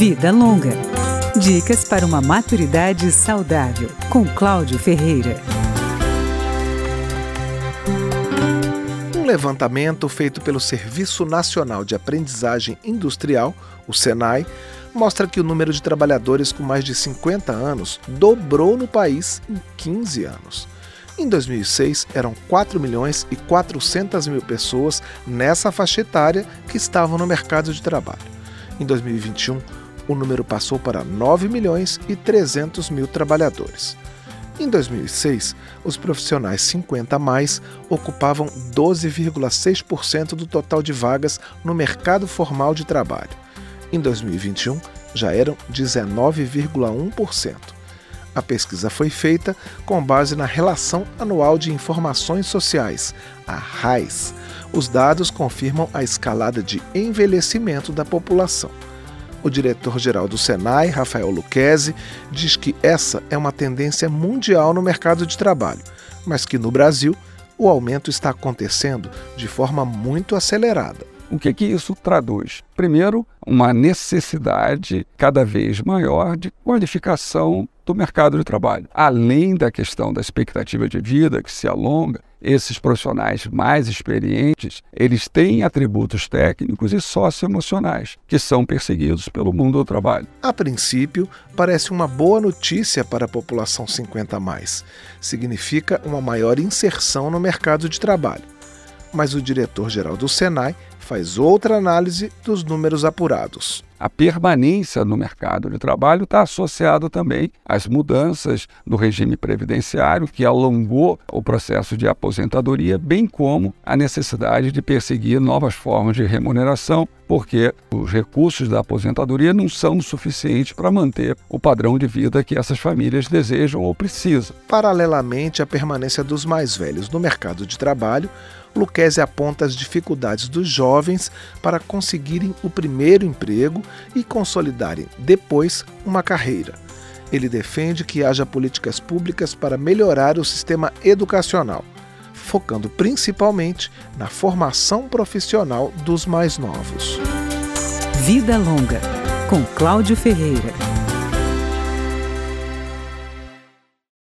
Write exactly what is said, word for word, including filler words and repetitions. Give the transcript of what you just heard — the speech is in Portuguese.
Vida Longa. Dicas para uma maturidade saudável, com Cláudio Ferreira. Um levantamento feito pelo Serviço Nacional de Aprendizagem Industrial, o SENAI, mostra que o número de trabalhadores com mais de cinquenta anos dobrou no país em quinze anos. Em dois mil e seis, eram quatro milhões e quatrocentas mil pessoas nessa faixa etária que estavam no mercado de trabalho. Em dois mil e vinte e um, o número passou para nove milhões e trezentos mil trabalhadores. Em dois mil e seis, os profissionais cinquenta a mais ocupavam doze vírgula seis por cento do total de vagas no mercado formal de trabalho. Em dois mil e vinte e um, já eram dezenove vírgula um por cento. A pesquisa foi feita com base na Relação Anual de Informações Sociais, a RAIS. Os dados confirmam a escalada de envelhecimento da população. O diretor-geral do SENAI, Rafael Lucchesi, diz que essa é uma tendência mundial no mercado de trabalho, mas que no Brasil o aumento está acontecendo de forma muito acelerada. O que que isso traduz? Primeiro, uma necessidade cada vez maior de qualificação do mercado de trabalho. Além da questão da expectativa de vida que se alonga, esses profissionais mais experientes, eles têm atributos técnicos e socioemocionais que são perseguidos pelo mundo do trabalho. A princípio, parece uma boa notícia para a população cinquenta a mais. Significa uma maior inserção no mercado de trabalho. Mas o diretor-geral do SENAI faz outra análise dos números apurados. A permanência no mercado de trabalho está associada também às mudanças do regime previdenciário, que alongou o processo de aposentadoria, bem como a necessidade de perseguir novas formas de remuneração, porque os recursos da aposentadoria não são suficientes para manter o padrão de vida que essas famílias desejam ou precisam. Paralelamente à permanência dos mais velhos no mercado de trabalho, Lucchesi aponta as dificuldades dos jovens para conseguirem o primeiro emprego e consolidarem, depois, uma carreira. Ele defende que haja políticas públicas para melhorar o sistema educacional, focando principalmente na formação profissional dos mais novos. Vida Longa, com Cláudio Ferreira.